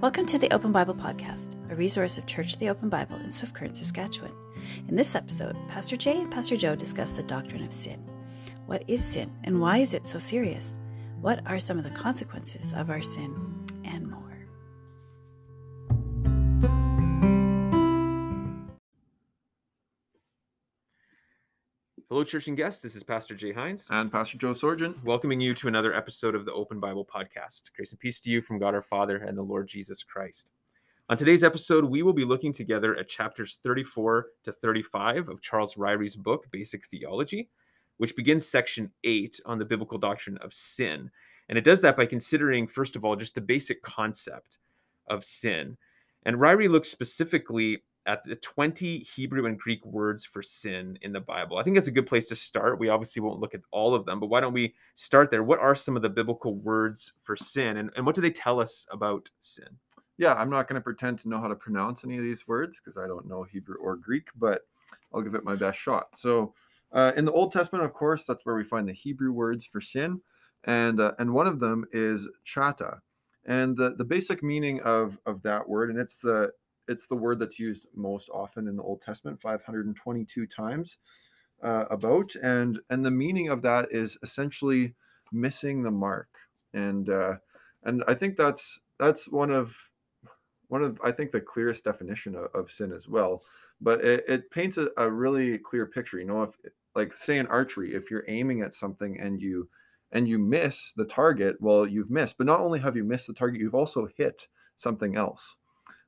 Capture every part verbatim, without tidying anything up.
Welcome to the Open Bible Podcast, a resource of Church of the Open Bible in Swift Current, Saskatchewan. In this episode, Pastor Jay and Pastor Joe discuss the doctrine of sin. What is sin, and why is it so serious? What are some of the consequences of our sin, and more? Hello, church and guests. This is Pastor Jay Hines. And Pastor Joe Sargent. Welcoming you to another episode of the Open Bible Podcast. Grace and peace to you from God our Father and the Lord Jesus Christ. On today's episode, we will be looking together at chapters thirty-four to thirty-five of Charles Ryrie's book, Basic Theology, which begins section eight on the biblical doctrine of sin. And it does that by considering, first of all, just the basic concept of sin. And Ryrie looks specifically at the twenty Hebrew and Greek words for sin in the Bible. I think that's a good place to start. We obviously won't look at all of them, but why don't we start there? What are some of the biblical words for sin, and, and what do they tell us about sin? Yeah, I'm not going to pretend to know how to pronounce any of these words because I don't know Hebrew or Greek, but I'll give it my best shot. So, Uh, in the Old Testament, of course, that's where we find the Hebrew words for sin. And uh, and one of them is chata. And the, the basic meaning of, of that word, and it's the it's the word that's used most often in the Old Testament, five hundred twenty-two times uh, about. And, and the meaning of that is essentially missing the mark. And uh, and I think that's that's one of one of, I think, the clearest definition of, of sin as well. But it, it paints a, a really clear picture. You know, if like say in archery, if you're aiming at something and you and you miss the target, well, you've missed. But not only have you missed the target, you've also hit something else.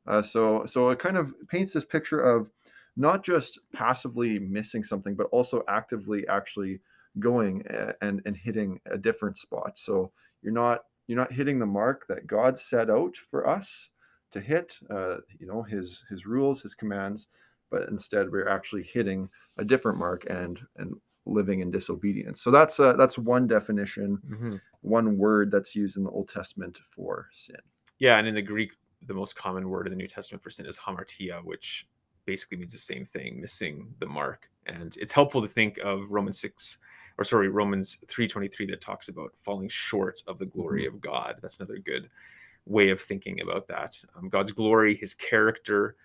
Uh, so so it kind of paints this picture of not just passively missing something, but also actively actually going and and hitting a different spot. So you're not you're not hitting the mark that God set out for us to hit. Uh, you know, his his rules, his commands. But instead, we're actually hitting a different mark and and living in disobedience. So that's uh, that's one definition, mm-hmm. one word that's used in the Old Testament for sin. Yeah, and in the Greek, the most common word in the New Testament for sin is hamartia, which basically means the same thing, missing the mark. And it's helpful to think of Romans six, or sorry, Romans three twenty-three that talks about falling short of the glory mm-hmm. of God. That's another good way of thinking about that. Um, God's glory, his character,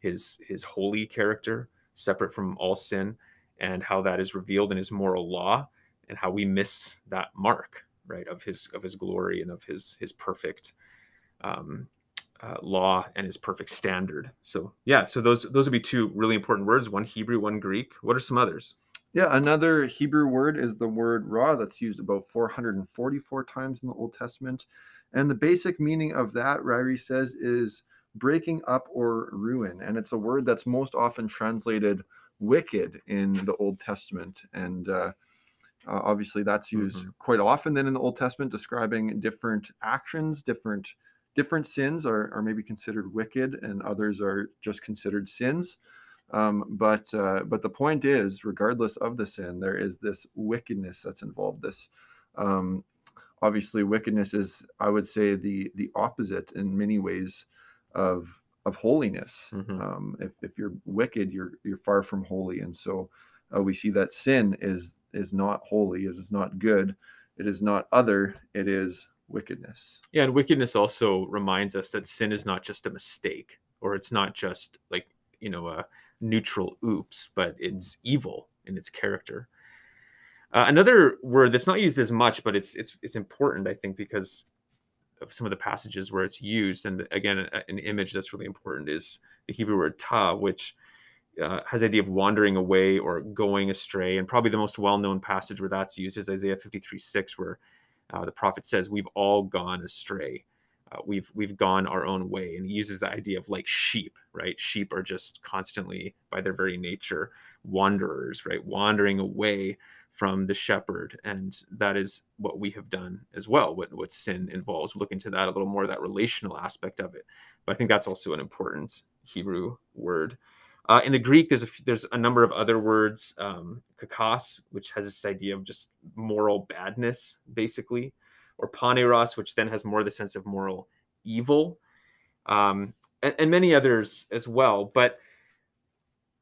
his his holy character, separate from all sin, and how that is revealed in his moral law, and how we miss that mark, right, of his of his glory and of his his perfect um, uh, law and his perfect standard. So yeah, so those those would be two really important words: one Hebrew, one Greek. What are some others? Yeah, another Hebrew word is the word ra, that's used about four hundred forty-four times in the Old Testament, and the basic meaning of that, Ryrie says, is breaking up or ruin. And it's a word that's most often translated wicked in the Old Testament. And uh, uh, obviously that's used mm-hmm. quite often then in the Old Testament, describing different actions, different different sins are, are maybe considered wicked and others are just considered sins. Um, but uh, but the point is, regardless of the sin, there is this wickedness that's involved. This um, obviously wickedness is, I would say, the the opposite in many ways of of holiness. Mm-hmm. um if, if you're wicked, you're you're far from holy, and so uh, we see that sin is is not holy, it is not good, it is not other, it is wickedness. Yeah, and wickedness also reminds us that sin is not just a mistake, or it's not just like, you know, a neutral oops, but it's evil in its character. Uh, another word that's not used as much, but it's it's it's important, I think, because of some of the passages where it's used. And again, an image that's really important is the Hebrew word ta, which uh, has the idea of wandering away or going astray. And probably the most well-known passage where that's used is Isaiah fifty-three six, where uh, the prophet says, we've all gone astray. Uh, we've we've gone our own way. And he uses the idea of like sheep, right? Sheep are just constantly, by their very nature, wanderers, right? Wandering away from the shepherd. And that is what we have done as well, what, what sin involves. We'll look into that a little more, that relational aspect of it. But I think that's also an important Hebrew word. Uh, in the Greek, there's a, there's a number of other words, um, kakos, which has this idea of just moral badness, basically, or paneros, which then has more the sense of moral evil, um, and, and many others as well. But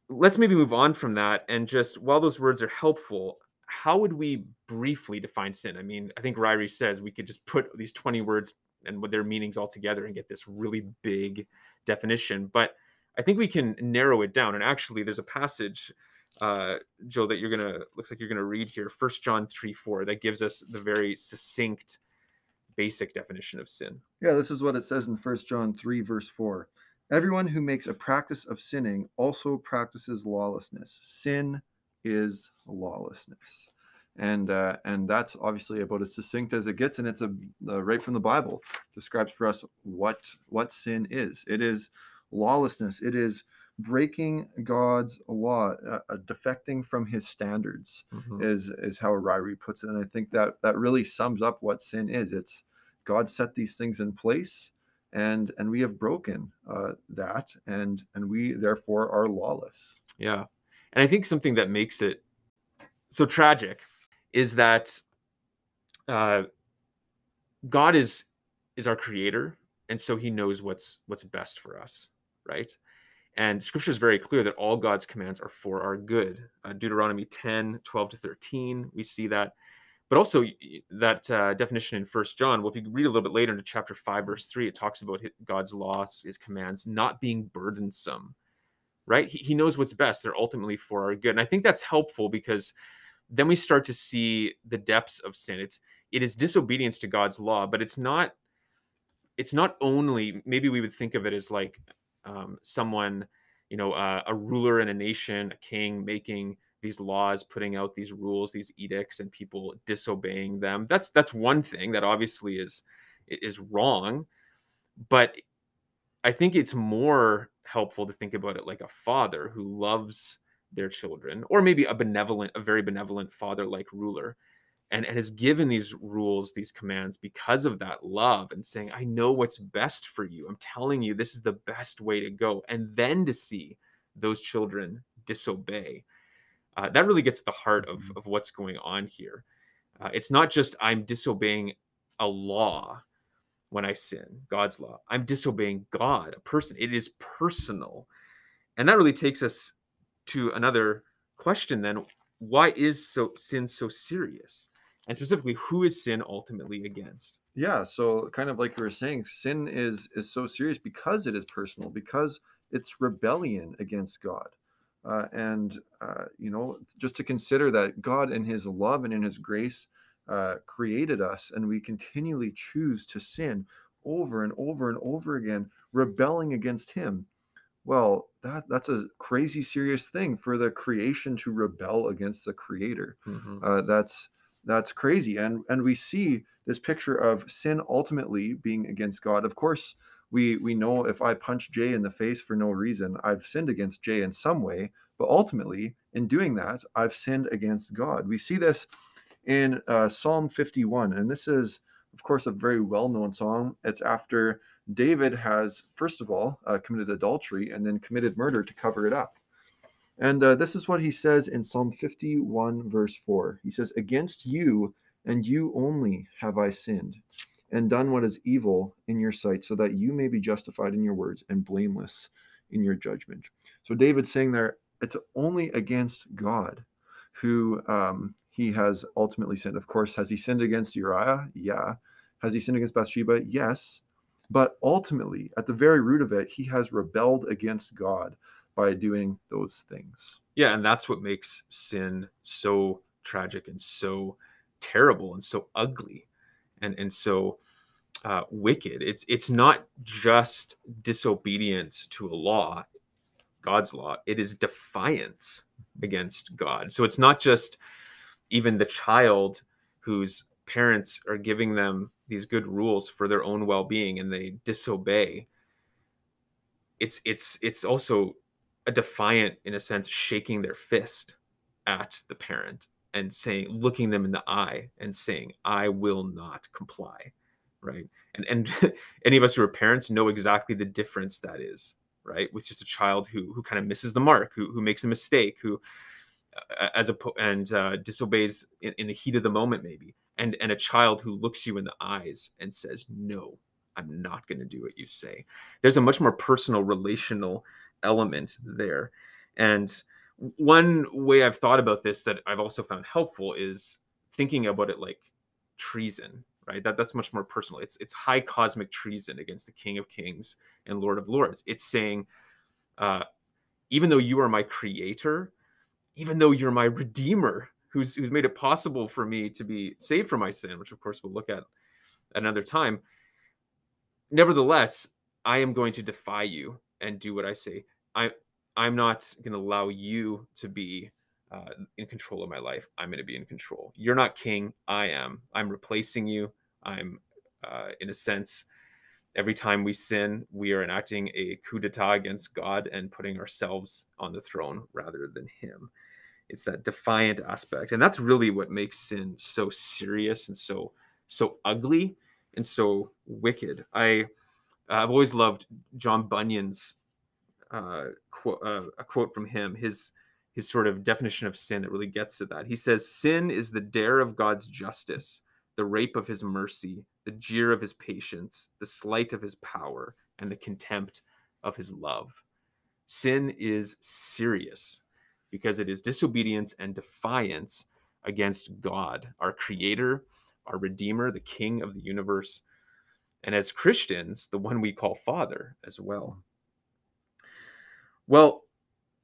let's maybe move on from that. And just while those words are helpful, how would we briefly define sin? I mean, I think Ryrie says we could just put these twenty words and what their meanings all together and get this really big definition. But I think we can narrow it down. And actually, there's a passage, uh, Joe, that you're going to, looks like you're going to read here, First John three four, that gives us the very succinct, basic definition of sin. Yeah, this is what it says in First John three, verse four. Everyone who makes a practice of sinning also practices lawlessness. Sin is lawlessness. And uh, and that's obviously about as succinct as it gets, and it's a uh, right from the Bible describes for us what what sin is. It is lawlessness. It is breaking God's law, uh, uh, defecting from His standards, mm-hmm. is is how Ryrie puts it. And I think that that really sums up what sin is. It's God set these things in place, and and we have broken uh, that, and and we therefore are lawless. Yeah, and I think something that makes it so tragic is that uh, God is is our creator, and so He knows what's what's best for us, right? And Scripture is very clear that all God's commands are for our good. Uh, Deuteronomy ten, twelve to thirteen, we see that. But also that uh, definition in First John, well, if you read a little bit later into chapter five, verse three, it talks about God's laws, His commands, not being burdensome, right? He, he knows what's best. They're ultimately for our good. And I think that's helpful because then we start to see the depths of sin. It's it is disobedience to God's law, but it's not. It's not only, maybe we would think of it as like um, someone, you know, uh, a ruler in a nation, a king making these laws, putting out these rules, these edicts, and people disobeying them. That's that's one thing that obviously is is wrong, but I think it's more helpful to think about it like a father who loves their children, or maybe a benevolent, a very benevolent father-like ruler, and, and has given these rules, these commands because of that love and saying, I know what's best for you. I'm telling you, this is the best way to go. And then to see those children disobey, uh, that really gets at the heart of, of what's going on here. Uh, it's not just I'm disobeying a law when I sin, God's law. I'm disobeying God, a person. It is personal. And that really takes us to another question then, why is so sin so serious? And specifically, who is sin ultimately against? Yeah, so kind of like you were saying, sin is is so serious because it is personal, because it's rebellion against God. Uh, and, uh, you know, just to consider that God in His love and in His grace uh, created us, and we continually choose to sin over and over and over again, rebelling against Him. Well, that that's a crazy serious thing for the creation to rebel against the Creator. Mm-hmm. Uh, that's that's crazy, and and we see this picture of sin ultimately being against God. Of course, we we know if I punch Jay in the face for no reason, I've sinned against Jay in some way. But ultimately, in doing that, I've sinned against God. We see this in uh, Psalm fifty-one, and this is, of course, a very well-known song. It's after David has, first of all, uh, committed adultery and then committed murder to cover it up. And uh, this is what he says in Psalm fifty-one, verse four. He says, "Against you and you only have I sinned and done what is evil in your sight, so that you may be justified in your words and blameless in your judgment." So David's saying there, it's only against God who um, he has ultimately sinned. Of course, has he sinned against Uriah? Yeah. Has he sinned against Bathsheba? Yes. But ultimately, at the very root of it, he has rebelled against God by doing those things. Yeah, and that's what makes sin so tragic and so terrible and so ugly and, and so uh, wicked. It's it's not just disobedience to a law, God's law. It is defiance against God. So it's not just even the child who's parents are giving them these good rules for their own well-being and they disobey. It's it's it's also a defiant, in a sense, shaking their fist at the parent and saying, looking them in the eye and saying, I will not comply, right? And and any of us who are parents know exactly the difference that is, right? With just a child who who kind of misses the mark, who who makes a mistake, who as a and uh, disobeys in, in the heat of the moment, maybe. And, and a child who looks you in the eyes and says, no, I'm not going to do what you say. There's a much more personal, relational element there. And one way I've thought about this that I've also found helpful is thinking about it like treason, right? That that's much more personal. It's it's high cosmic treason against the King of Kings and Lord of Lords. It's saying, uh, even though you are my creator, even though you're my redeemer, who's who's made it possible for me to be saved from my sin, which of course we'll look at another time. Nevertheless, I am going to defy you and do what I say. I I'm not going to allow you to be Uh, in control of my life. I'm going to be in control. You're not king. I am. I'm replacing you. I'm, uh, in a sense, every time we sin, we are enacting a coup d'etat against God and putting ourselves on the throne rather than him. It's that defiant aspect. And that's really what makes sin so serious and so, so ugly and so wicked. I, uh, I've always loved John Bunyan's uh, quote, uh, a quote from him, his, his sort of definition of sin that really gets to that. He says, sin is the dare of God's justice, the rape of his mercy, the jeer of his patience, the slight of his power, and the contempt of his love. Sin is serious because it is disobedience and defiance against God, our creator, our redeemer, the king of the universe, and as Christians, the one we call Father as well. Well,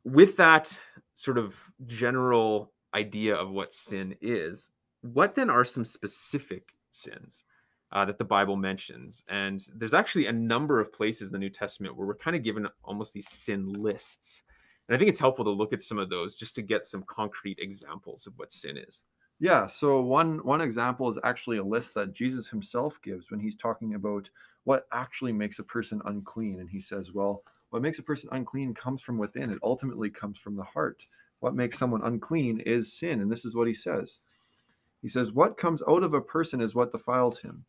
with that sort of general idea of what sin is, what then are some specific sins uh, that the Bible mentions? And there's actually a number of places in the New Testament where we're kind of given almost these sin lists. And I think it's helpful to look at some of those just to get some concrete examples of what sin is. Yeah, so one, one example is actually a list that Jesus himself gives when he's talking about what actually makes a person unclean. And he says, well, what makes a person unclean comes from within. It ultimately comes from the heart. What makes someone unclean is sin. And this is what he says. He says, what comes out of a person is what defiles him.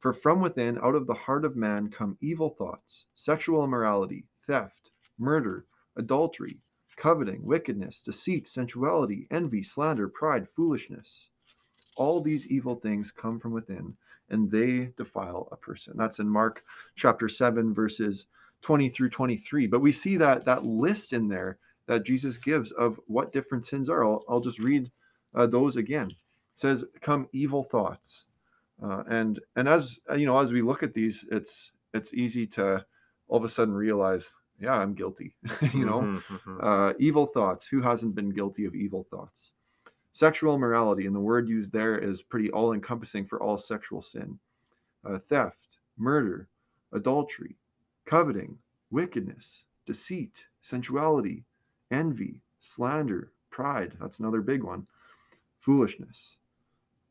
For from within, out of the heart of man, come evil thoughts, sexual immorality, theft, murder, adultery, coveting, wickedness, deceit, sensuality, envy, slander, pride, foolishness. All these evil things come from within, and they defile a person. That's in Mark chapter seven, verses twenty through twenty-three. But we see that that list in there that Jesus gives of what different sins are. I'll, I'll just read uh, those again. It says, come evil thoughts. Uh, and and as you know, as we look at these, it's it's easy to all of a sudden realize, yeah, I'm guilty. you know, mm-hmm, mm-hmm. Uh, evil thoughts. Who hasn't been guilty of evil thoughts? Sexual immorality. And the word used there is pretty all encompassing for all sexual sin. Uh, theft, murder, adultery, coveting, wickedness, deceit, sensuality, envy, slander, pride. That's another big one. Foolishness.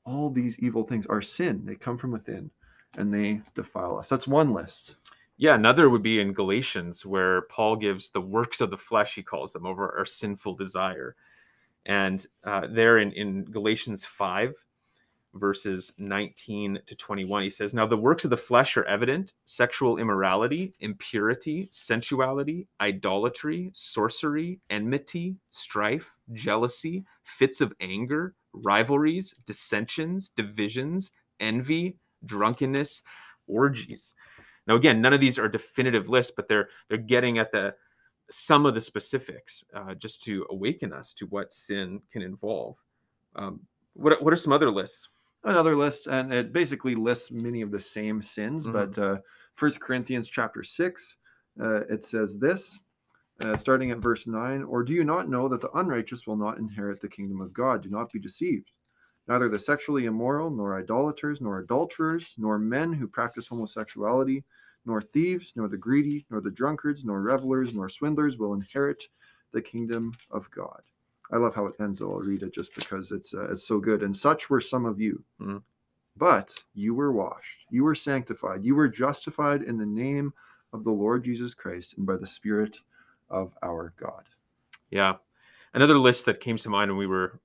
All these evil things are sin. They come from within and they defile us. That's one list. Yeah, another would be in Galatians where Paul gives the works of the flesh, he calls them, over our sinful desire. And uh, there in, in Galatians five, verses nineteen to twenty-one, he says, now the works of the flesh are evident: sexual immorality, impurity, sensuality, idolatry, sorcery, enmity, strife, jealousy, fits of anger, rivalries, dissensions, divisions, envy, drunkenness, orgies. Now, again, none of these are definitive lists, but they're they're getting at the some of the specifics uh, just to awaken us to what sin can involve. Um, what what are some other lists? Another list, and it basically lists many of the same sins, mm-hmm. but uh, First Corinthians chapter six, uh, it says this, uh, starting at verse nine, or do you not know that the unrighteous will not inherit the kingdom of God? Do not be deceived. Neither the sexually immoral, nor idolaters, nor adulterers, nor men who practice homosexuality, nor thieves, nor the greedy, nor the drunkards, nor revelers, nor swindlers will inherit the kingdom of God. I love how it ends, though. I'll read it just because it's uh, it's so good. And such were some of you, mm-hmm. but you were washed, you were sanctified, you were justified in the name of the Lord Jesus Christ and by the Spirit of our God. Yeah. Another list that came to mind when we were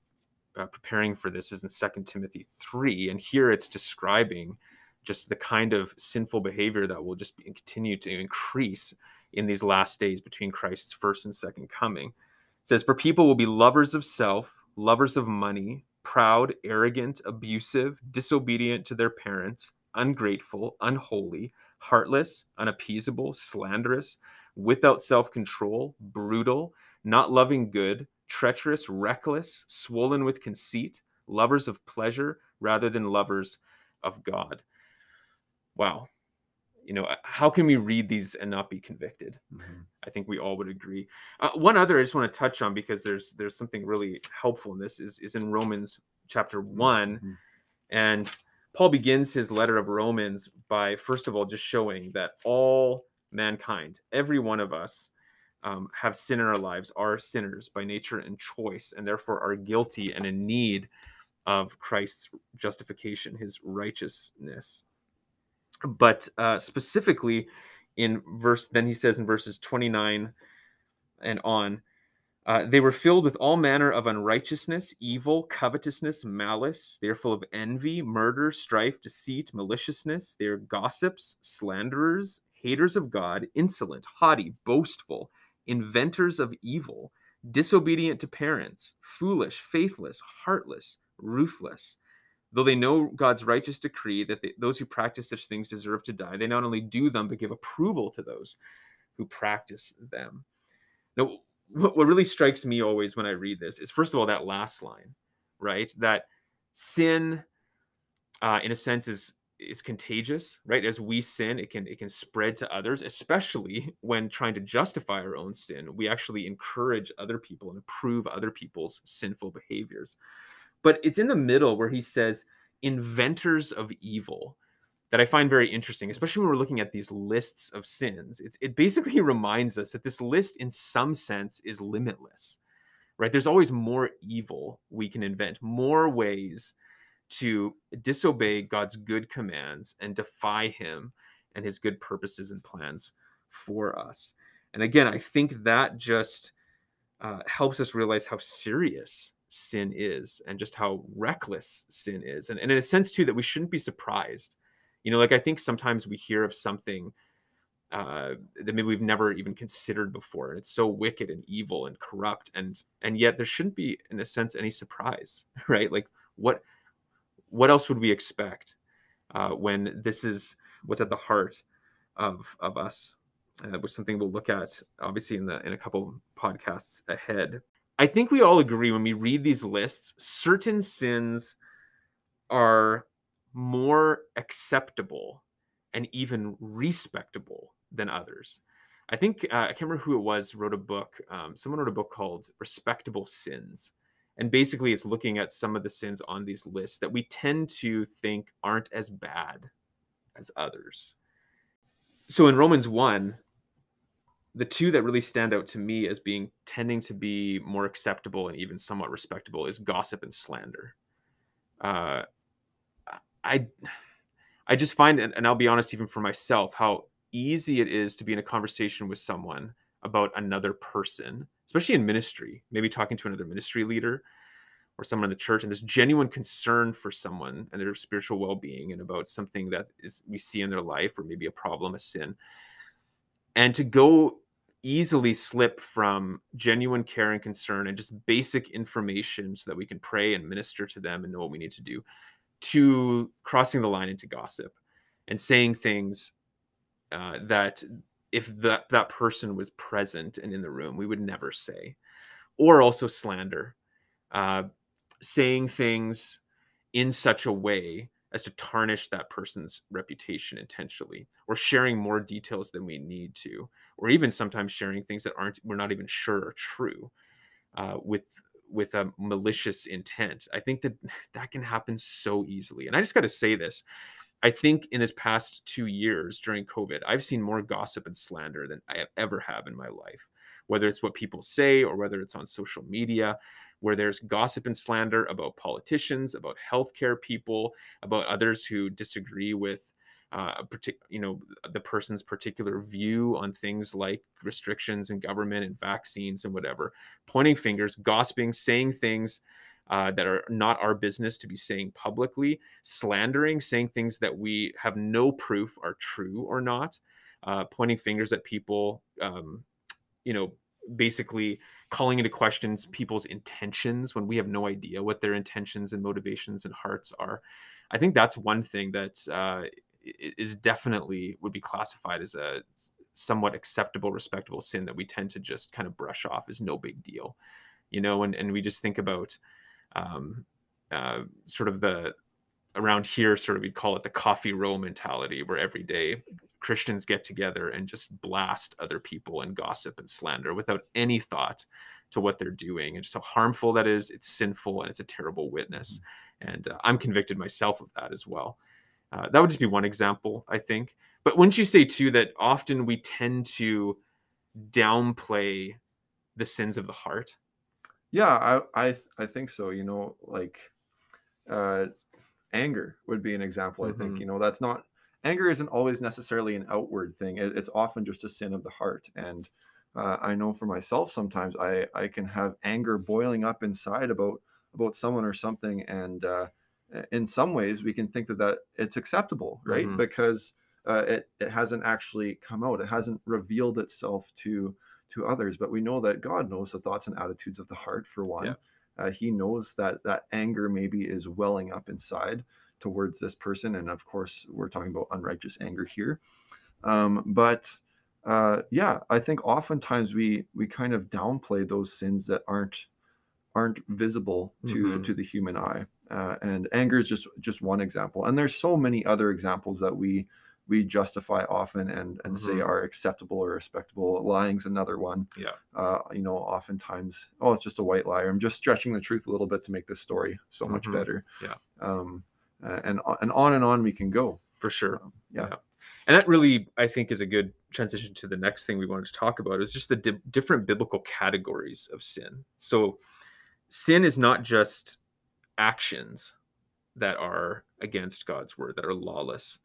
uh, preparing for this is in Second Timothy three. And here it's describing just the kind of sinful behavior that will just continue to increase in these last days between Christ's first and second coming. Says, for people will be lovers of self, lovers of money, proud, arrogant, abusive, disobedient to their parents, ungrateful, unholy, heartless, unappeasable, slanderous, without self-control, brutal, not loving good, treacherous, reckless, swollen with conceit, lovers of pleasure rather than lovers of God. Wow. You know, how can we read these and not be convicted? Mm-hmm. I think we all would agree. Uh, one other I just want to touch on, because there's there's something really helpful in this, is, is in Romans chapter one. Mm-hmm. And Paul begins his letter of Romans by, first of all, just showing that all mankind, every one of us, um, have sin in our lives, are sinners by nature and choice, and therefore are guilty and in need of Christ's justification, his righteousness. But uh, specifically in verse, then he says in verses twenty-nine and on, uh, they were filled with all manner of unrighteousness, evil, covetousness, malice. They are full of envy, murder, strife, deceit, maliciousness. They are gossips, slanderers, haters of God, insolent, haughty, boastful, inventors of evil, disobedient to parents, foolish, faithless, heartless, ruthless. Though they know God's righteous decree that they, those who practice such things deserve to die, they not only do them, but give approval to those who practice them. Now, what, what really strikes me always when I read this is, first of all, that last line, right? That sin, uh, in a sense, is is contagious, right? As we sin, it can it can spread to others, especially when trying to justify our own sin. We actually encourage other people and approve other people's sinful behaviors. But it's in the middle where he says inventors of evil that I find very interesting, especially when we're looking at these lists of sins. It's, it basically reminds us that this list in some sense is limitless, right? There's always more evil we can invent, more ways to disobey God's good commands and defy him and his good purposes and plans for us. And again, I think that just uh, helps us realize how serious sin is and just how reckless sin is. And, and in a sense too, that we shouldn't be surprised. You know, like I think sometimes we hear of something uh, that maybe we've never even considered before. And it's so wicked and evil and corrupt. And, and yet there shouldn't be, in a sense, any surprise, right? Like what, what else would we expect uh, when this is what's at the heart of, of us, uh, which is something we'll look at obviously in the, in a couple podcasts ahead. I think we all agree when we read these lists, certain sins are more acceptable and even respectable than others. I think, uh, I can't remember who it was, wrote a book. Um, someone wrote a book called Respectable Sins. And basically it's looking at some of the sins on these lists that we tend to think aren't as bad as others. So in Romans one, the two that really stand out to me as being tending to be more acceptable and even somewhat respectable is gossip and slander. Uh, I, I just find, and I'll be honest, even for myself, how easy it is to be in a conversation with someone about another person, especially in ministry, maybe talking to another ministry leader or someone in the church, and there's genuine concern for someone and their spiritual well-being and about something that is we see in their life or maybe a problem, a sin. And to go easily slip from genuine care and concern and just basic information so that we can pray and minister to them and know what we need to do, to crossing the line into gossip and saying things uh, that if that, that person was present and in the room, we would never say. Or also slander, uh, saying things in such a way as to tarnish that person's reputation intentionally, or sharing more details than we need to, or even sometimes sharing things that aren't, we're not even sure are true uh, with with a malicious intent. I think that that can happen so easily. And I just got to say this. I think in this past two years during COVID, I've seen more gossip and slander than I ever have in my life, whether it's what people say or whether it's on social media, where there's gossip and slander about politicians, about healthcare people, about others who disagree with, uh, a partic- you know, the person's particular view on things like restrictions and government and vaccines and whatever. Pointing fingers, gossiping, saying things uh, that are not our business to be saying publicly, slandering, saying things that we have no proof are true or not, uh, pointing fingers at people, um, you know, basically calling into question people's intentions when we have no idea what their intentions and motivations and hearts are. I think that's one thing that uh, is definitely would be classified as a somewhat acceptable, respectable sin that we tend to just kind of brush off as no big deal, you know, and, and we just think about um, uh, sort of the around here, sort of, we call it the coffee row mentality, where every day Christians get together and just blast other people and gossip and slander without any thought to what they're doing and just how harmful that is. It's sinful and it's a terrible witness. Mm-hmm. And uh, I'm convicted myself of that as well. Uh, that would just be one example, I think. But wouldn't you say too that often we tend to downplay the sins of the heart? Yeah, I I, I think so. You know, like uh, anger would be an example. Mm-hmm. I think, you know, that's not, anger isn't always necessarily an outward thing. It, it's often just a sin of the heart. And uh, I know for myself, sometimes I, I can have anger boiling up inside about, about someone or something. And uh, in some ways we can think that, that it's acceptable, right? Mm-hmm. Because uh, it, it hasn't actually come out. It hasn't revealed itself to to others, but we know that God knows the thoughts and attitudes of the heart, for one. Yeah. Uh, he knows that that anger maybe is welling up inside towards this person. And of course, we're talking about unrighteous anger here. Um, but uh, yeah, I think oftentimes we we kind of downplay those sins that aren't aren't visible to, mm-hmm. to the human eye. Uh, and anger is just just one example. And there's so many other examples that we we justify often and, and mm-hmm. say are acceptable or respectable. Lying's another one. Yeah. Uh, you know, oftentimes, oh, it's just a white lie. I'm just stretching the truth a little bit to make this story so mm-hmm. much better. Yeah. Um, and, and on and on we can go. For sure. Um, yeah. yeah. And that really, I think, is a good transition to the next thing we wanted to talk about, is just the di- different biblical categories of sin. So sin is not just actions that are against God's word, that are lawless.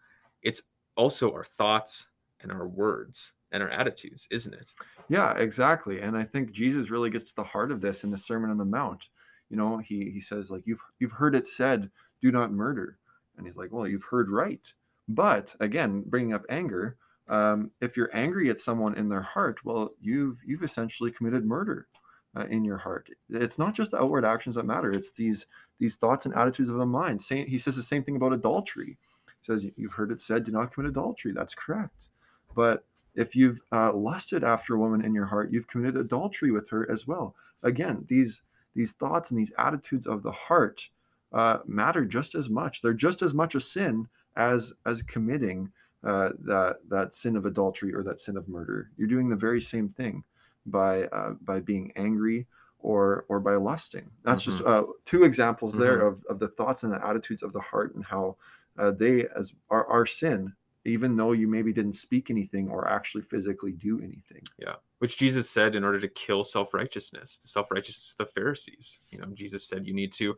It's also our thoughts and our words and our attitudes, isn't it? Yeah, exactly. And I think Jesus really gets to the heart of this in the Sermon on the Mount. You know, he he says, like, you've you've heard it said, do not murder. And he's like, well, you've heard right. But again, bringing up anger, um, if you're angry at someone in their heart, well, you've you've essentially committed murder uh, in your heart. It's not just the outward actions that matter. It's these these thoughts and attitudes of the mind. Same, he says the same thing about adultery. Says, you've heard it said, do not commit adultery. That's correct. But if you've uh, lusted after a woman in your heart, you've committed adultery with her as well. Again, these these thoughts and these attitudes of the heart uh, matter just as much. They're just as much a sin as as committing uh, that that sin of adultery or that sin of murder. You're doing the very same thing by uh, by being angry or or by lusting. That's mm-hmm. just uh, two examples mm-hmm. there of of the thoughts and the attitudes of the heart and how Uh, they as are our sin, even though you maybe didn't speak anything or actually physically do anything. Yeah, which Jesus said in order to kill self-righteousness, the self-righteousness of the Pharisees. You know, Jesus said you need to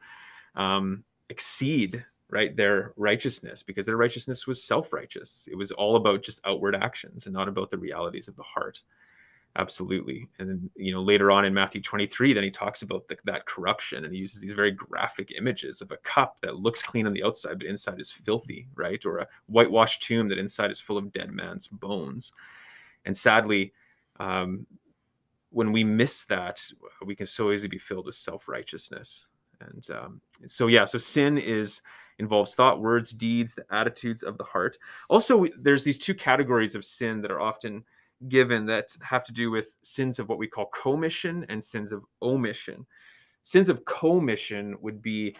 um, exceed, right, their righteousness, because their righteousness was self-righteous. It was all about just outward actions and not about the realities of the heart. Absolutely. And then, you know, later on in Matthew twenty-three, then he talks about the, that corruption, and he uses these very graphic images of a cup that looks clean on the outside, but inside is filthy, right? Or a whitewashed tomb that inside is full of dead man's bones. And sadly, um, when we miss that, we can so easily be filled with self-righteousness. And um, so, yeah, so sin is involves thought, words, deeds, the attitudes of the heart. Also, there's these two categories of sin that are often given that have to do with sins of what we call commission and sins of omission. Sins of commission would be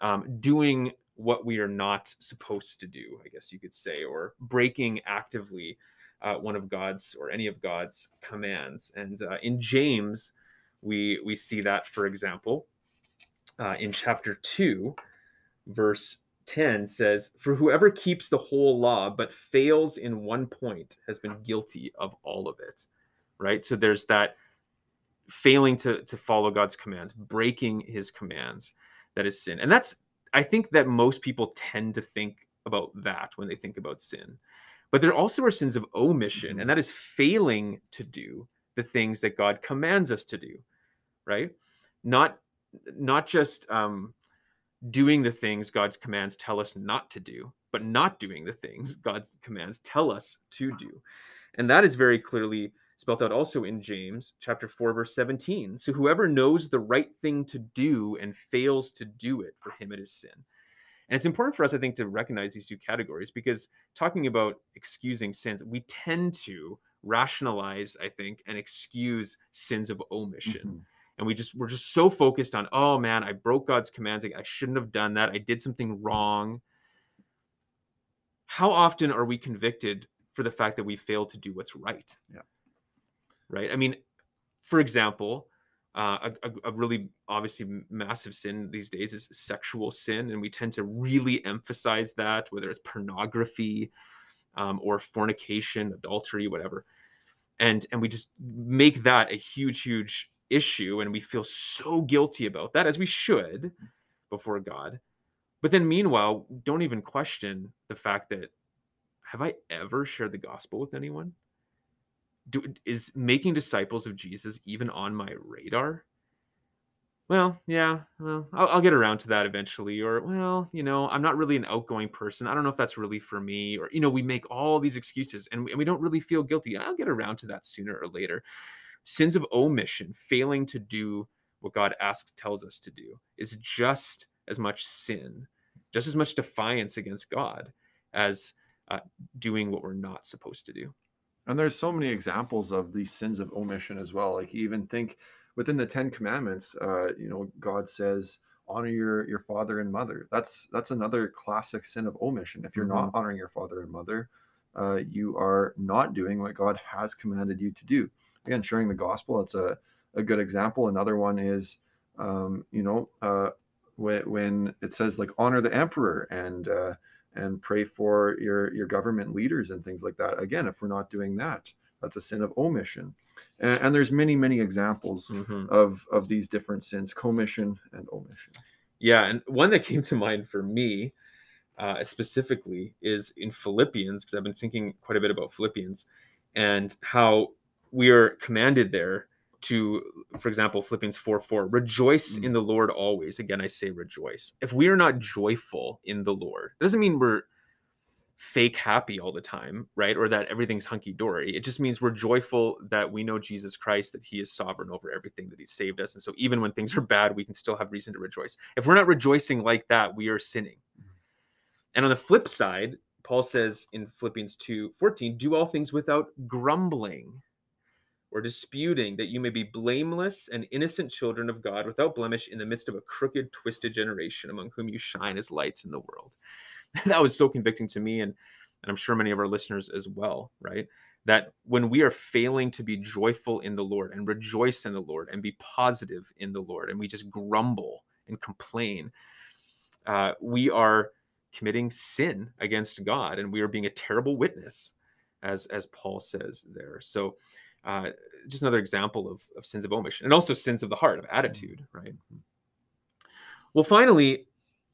um, doing what we are not supposed to do, I guess you could say, or breaking actively uh, one of God's or any of God's commands. And uh, in James, we we see that, for example, uh, in chapter two, verse ten says, for whoever keeps the whole law but fails in one point has been guilty of all of it, right? So there's that failing to, to follow God's commands, breaking his commands, that is sin. And that's, I think that most people tend to think about that when they think about sin. But there also are sins of omission, and that is failing to do the things that God commands us to do, right? Not, not just... Um, doing the things God's commands tell us not to do, but not doing the things God's commands tell us to do. And that is very clearly spelled out also in James chapter four, verse seventeen. So whoever knows the right thing to do and fails to do it, for him it is sin. And it's important for us, I think, to recognize these two categories, because talking about excusing sins, we tend to rationalize, I think, and excuse sins of omission. Mm-hmm. And we just, we're just so focused on, oh man, I broke God's commands. I shouldn't have done that. I did something wrong. How often are we convicted for the fact that we failed to do what's right? Yeah. Right. I mean, for example, uh, a, a really obviously massive sin these days is sexual sin. And we tend to really emphasize that, whether it's pornography um, or fornication, adultery, whatever. And, and we just make that a huge, huge issue. And we feel so guilty about that, as we should, before God. But then meanwhile, don't even question the fact that, have I ever shared the gospel with anyone? Do, is making disciples of Jesus even on my radar? Well, yeah, well, I'll, I'll get around to that eventually. Or, well, you know, I'm not really an outgoing person. I don't know if that's really for me. Or, you know, we make all these excuses and we, and we don't really feel guilty. I'll get around to that sooner or later. Sins of omission, failing to do what God asks, tells us to do, is just as much sin, just as much defiance against God as uh, doing what we're not supposed to do. And there's so many examples of these sins of omission as well. Like, you even think within the Ten Commandments, uh, you know, God says, honor your, your father and mother. That's, that's another classic sin of omission. If you're mm-hmm. not honoring your father and mother, uh, you are not doing what God has commanded you to do. Again, sharing the gospel, that's a, a good example. Another one is, um, you know, uh, when, when it says, like, honor the emperor and, uh, and pray for your, your government leaders and things like that. Again, if we're not doing that, that's a sin of omission. And, and there's many, many examples mm-hmm. of, of these different sins, commission and omission. Yeah. And one that came to mind for me uh, specifically is in Philippians, because I've been thinking quite a bit about Philippians and how we are commanded there to, for example, Philippians four four, rejoice mm. in the Lord always. Again, I say rejoice. If we are not joyful in the Lord, it doesn't mean we're fake happy all the time, right? Or that everything's hunky-dory. It just means we're joyful that we know Jesus Christ, that he is sovereign over everything, that he saved us. And so even when things are bad, we can still have reason to rejoice. If we're not rejoicing like that, we are sinning. Mm. And on the flip side, Paul says in Philippians two fourteen, do all things without grumbling or disputing, that you may be blameless and innocent children of God without blemish in the midst of a crooked, twisted generation among whom you shine as lights in the world. That was so convicting to me, and, and I'm sure many of our listeners as well, right? That when we are failing to be joyful in the Lord and rejoice in the Lord and be positive in the Lord, and we just grumble and complain, uh, we are committing sin against God, and we are being a terrible witness, as, as Paul says there. So, Uh, just another example of, of sins of omission, and also sins of the heart, of attitude, right? Well, finally,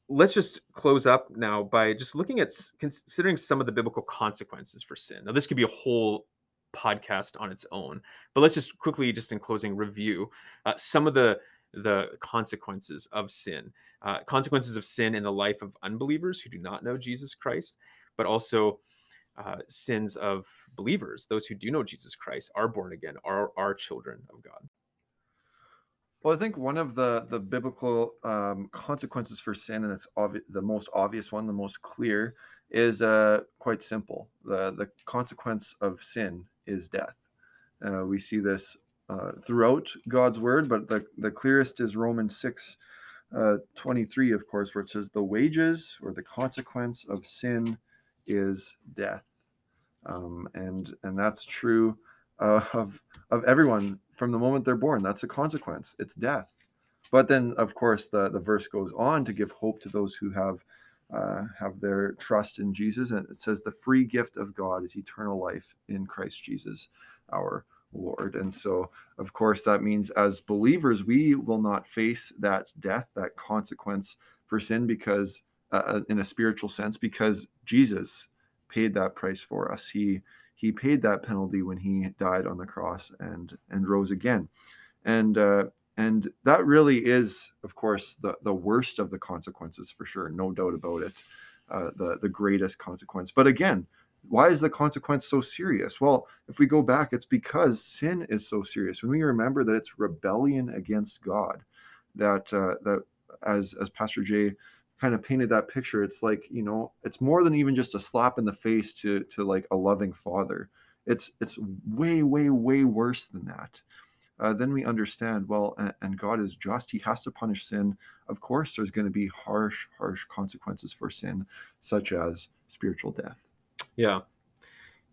let's just close up now by just looking at considering some of the biblical consequences for sin. Now, this could be a whole podcast on its own, but let's just quickly, just in closing, review uh, some of the the consequences of sin, uh, consequences of sin in the life of unbelievers who do not know Jesus Christ, but also Uh, sins of believers, those who do know Jesus Christ, are born again, are are children of God. Well, I think one of the the biblical um, consequences for sin, and it's obvi- the most obvious one, the most clear, is uh, quite simple. The the consequence of sin is death. Uh, we see this uh, throughout God's word, but the, the clearest is Romans six, uh, twenty-three, of course, where it says the wages or the consequence of sin is death. Um, and and that's true uh, of of everyone from the moment they're born. That's a consequence. It's death. But then, of course, the, the verse goes on to give hope to those who have uh, have their trust in Jesus. And it says the free gift of God is eternal life in Christ Jesus, our Lord. And so, of course, that means as believers, we will not face that death, that consequence for sin, because uh, in a spiritual sense, because Jesus paid that price for us. He he paid that penalty when he died on the cross and and rose again. And uh, and that really is, of course, the, the worst of the consequences for sure. No doubt about it. Uh, the, the greatest consequence. But again, why is the consequence so serious? Well, if we go back, it's because sin is so serious. When we remember that it's rebellion against God, that uh, that as as Pastor Jay kind of painted that picture, it's like, you know, it's more than even just a slap in the face to to like a loving father. It's it's way way way worse than that. uh, then we understand, well, and, and God is just. He has to punish sin. Of course, there's going to be harsh, harsh consequences for sin, such as spiritual death. Yeah.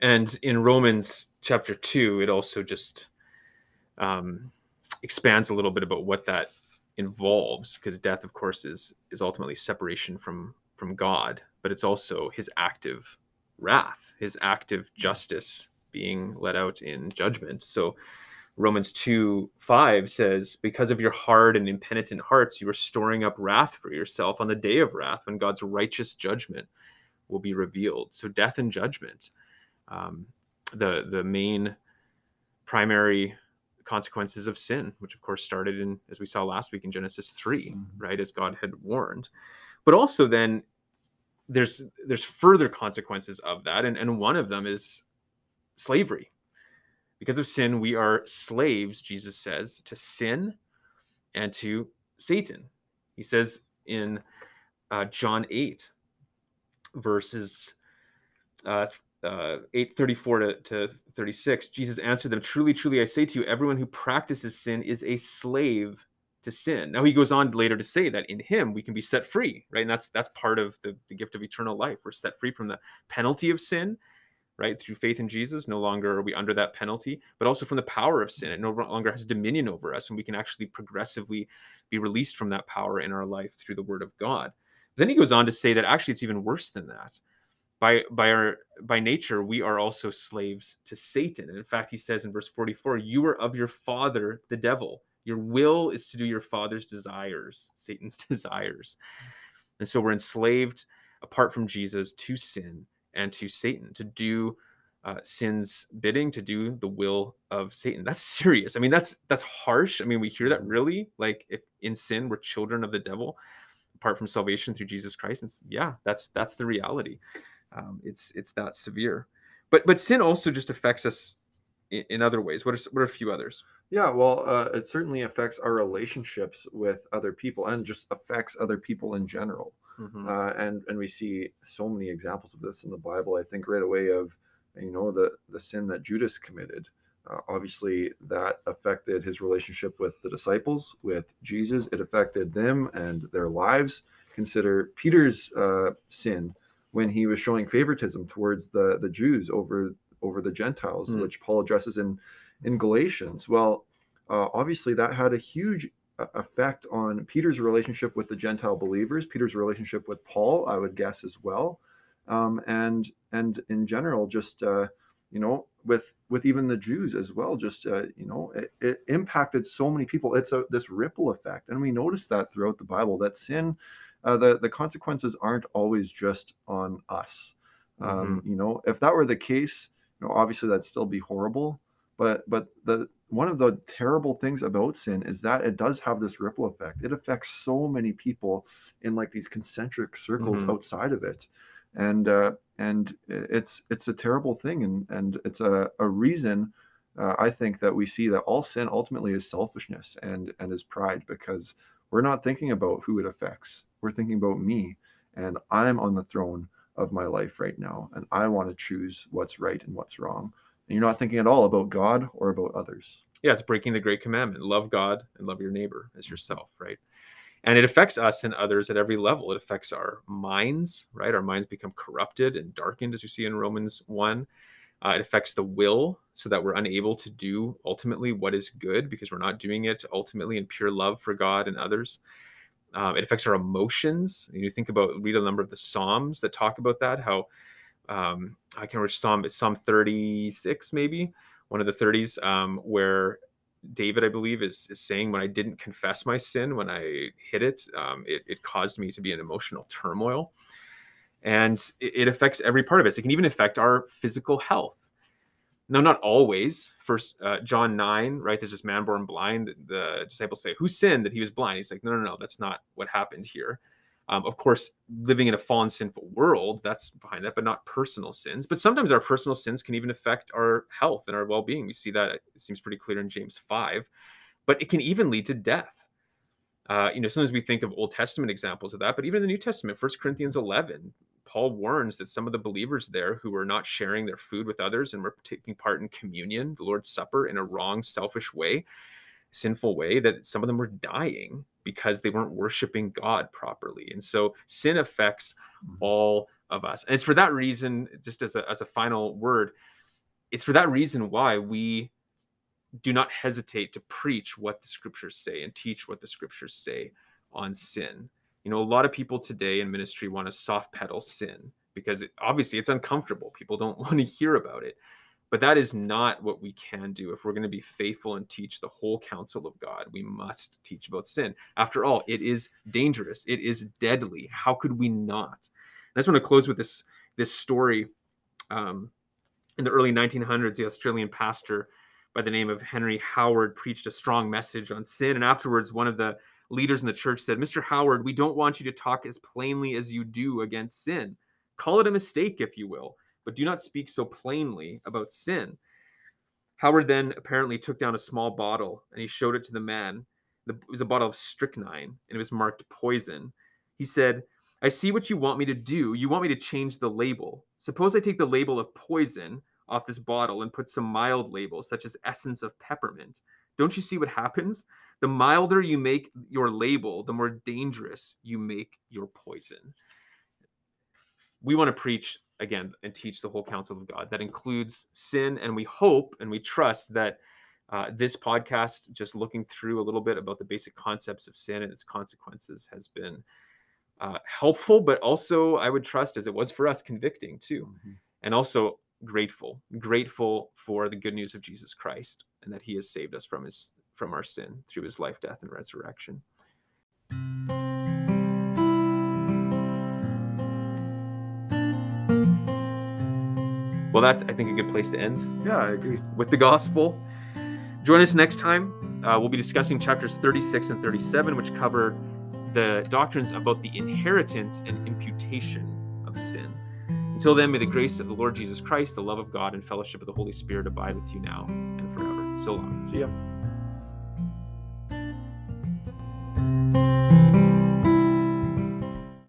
And in Romans chapter two, it also just um, expands a little bit about what that involves, because death, of course, is is ultimately separation from from God, but it's also his active wrath, his active justice being let out in judgment. So Romans two five says, because of your hard and impenitent hearts, you are storing up wrath for yourself on the day of wrath when God's righteous judgment will be revealed. So death and judgment, um, the the main primary consequences of sin, which of course started in, as we saw last week in Genesis three, mm-hmm. right, as God had warned. But also then there's there's further consequences of that, and, and one of them is slavery. Because of sin, we are slaves, Jesus says, to sin and to Satan. He says in uh, John eight, verses uh, uh, eight thirty-four to, to thirty-six, Jesus answered them, truly, truly, I say to you, everyone who practices sin is a slave to sin. Now he goes on later to say that in him we can be set free, right? And that's that's part of the, the gift of eternal life. We're set free from the penalty of sin, right? Through faith in Jesus, no longer are we under that penalty, but also from the power of sin. It no longer has dominion over us, and we can actually progressively be released from that power in our life through the word of God. Then he goes on to say that actually it's even worse than that. By by our by nature, we are also slaves to Satan. And in fact, he says in verse forty-four, you are of your father, the devil. Your will is to do your father's desires, Satan's desires. And so we're enslaved, apart from Jesus, to sin and to Satan, to do uh, sin's bidding, to do the will of Satan. That's serious. I mean, that's that's harsh. I mean, we hear that really, like if in sin, we're children of the devil, apart from salvation through Jesus Christ. And yeah, that's that's the reality. Um, it's it's that severe. But but sin also just affects us in, in other ways. What are, what are a few others? Yeah, well, uh, it certainly affects our relationships with other people, and just affects other people in general. Mm-hmm. Uh, and and we see so many examples of this in the Bible. I think right away of, you know, the, the sin that Judas committed. Uh, obviously, that affected his relationship with the disciples, with Jesus. It affected them and their lives. Consider Peter's uh, sin when he was showing favoritism towards the, the Jews over over the Gentiles, mm-hmm. which Paul addresses in in Galatians. Well, uh, obviously that had a huge effect on Peter's relationship with the Gentile believers, Peter's relationship with Paul, I would guess as well. Um, and, and in general, just, uh, you know, with, with even the Jews as well, just, uh, you know, it, it impacted so many people. It's a, this ripple effect. And we notice that throughout the Bible, that sin, uh, the, the consequences aren't always just on us. Mm-hmm. Um, you know, if that were the case, you know, obviously that'd still be horrible. But but the one of the terrible things about sin is that it does have this ripple effect. It affects so many people in like these concentric circles mm-hmm. outside of it, and uh, and it's it's a terrible thing, and and it's a a reason uh, I think that we see that all sin ultimately is selfishness and and is pride, because we're not thinking about who it affects. We're thinking about me, and I'm on the throne of my life right now, and I want to choose what's right and what's wrong. And you're not thinking at all about God or about others. Yeah, it's breaking the great commandment. Love God and love your neighbor as yourself, right? And it affects us and others at every level. It affects our minds, right? Our minds become corrupted and darkened, as we see in Romans one. Uh, it affects the will, so that we're unable to do ultimately what is good, because we're not doing it ultimately in pure love for God and others. Um, it affects our emotions. You think about, read a number of the Psalms that talk about that, how Um, I can't remember Psalm, it's Psalm thirty-six, maybe one of the thirties, um, where David, I believe, is is saying, when I didn't confess my sin, when I hid it, um, it, it caused me to be in emotional turmoil, and it, it affects every part of us. It can even affect our physical health. No, not always. First, uh, John nine, right? There's this man born blind. The disciples say, who sinned that he was blind? He's like, no, no, no, that's not what happened here. Um, of course, living in a fallen, sinful world, that's behind that, but not personal sins. But sometimes our personal sins can even affect our health and our well-being. We see that, it seems pretty clear in James five, but it can even lead to death. Uh, you know, sometimes we think of Old Testament examples of that, but even in the New Testament, First Corinthians eleven, Paul warns that some of the believers there who were not sharing their food with others and were taking part in communion, the Lord's Supper, in a wrong, selfish way, sinful way that some of them were dying because they weren't worshiping God properly. And so sin affects all of us. And it's for that reason, just as a, as a final word, it's for that reason why we do not hesitate to preach what the scriptures say and teach what the scriptures say on sin. You know, a lot of people today in ministry want to soft pedal sin because it, obviously it's uncomfortable. People don't want to hear about it. But that is not what we can do. If we're going to be faithful and teach the whole counsel of God, we must teach about sin. After all, it is dangerous. It is deadly. How could we not? And I just want to close with this, this story. Um, in the early nineteen hundreds, the Australian pastor by the name of Henry Howard preached a strong message on sin. And afterwards, one of the leaders in the church said, "Mister Howard, we don't want you to talk as plainly as you do against sin. Call it a mistake, if you will, but do not speak so plainly about sin." Howard then apparently took down a small bottle and he showed it to the man. It was a bottle of strychnine and it was marked poison. He said, "I see what you want me to do. You want me to change the label. Suppose I take the label of poison off this bottle and put some mild labels such as essence of peppermint. Don't you see what happens? The milder you make your label, the more dangerous you make your poison." We want to preach again and teach the whole counsel of God. That includes sin. And we hope and we trust that uh, this podcast, just looking through a little bit about the basic concepts of sin and its consequences, has been uh, helpful, but also I would trust, as it was for us, convicting too. Mm-hmm. And also grateful, grateful for the good news of Jesus Christ and that he has saved us from his, from our sin through his life, death, and resurrection. Well, that's, I think, a good place to end. Yeah, I agree. With the gospel. Join us next time. Uh, we'll be discussing chapters thirty-six and thirty-seven, which cover the doctrines about the inheritance and imputation of sin. Until then, may the grace of the Lord Jesus Christ, the love of God, and fellowship of the Holy Spirit abide with you now and forever. So long. See ya.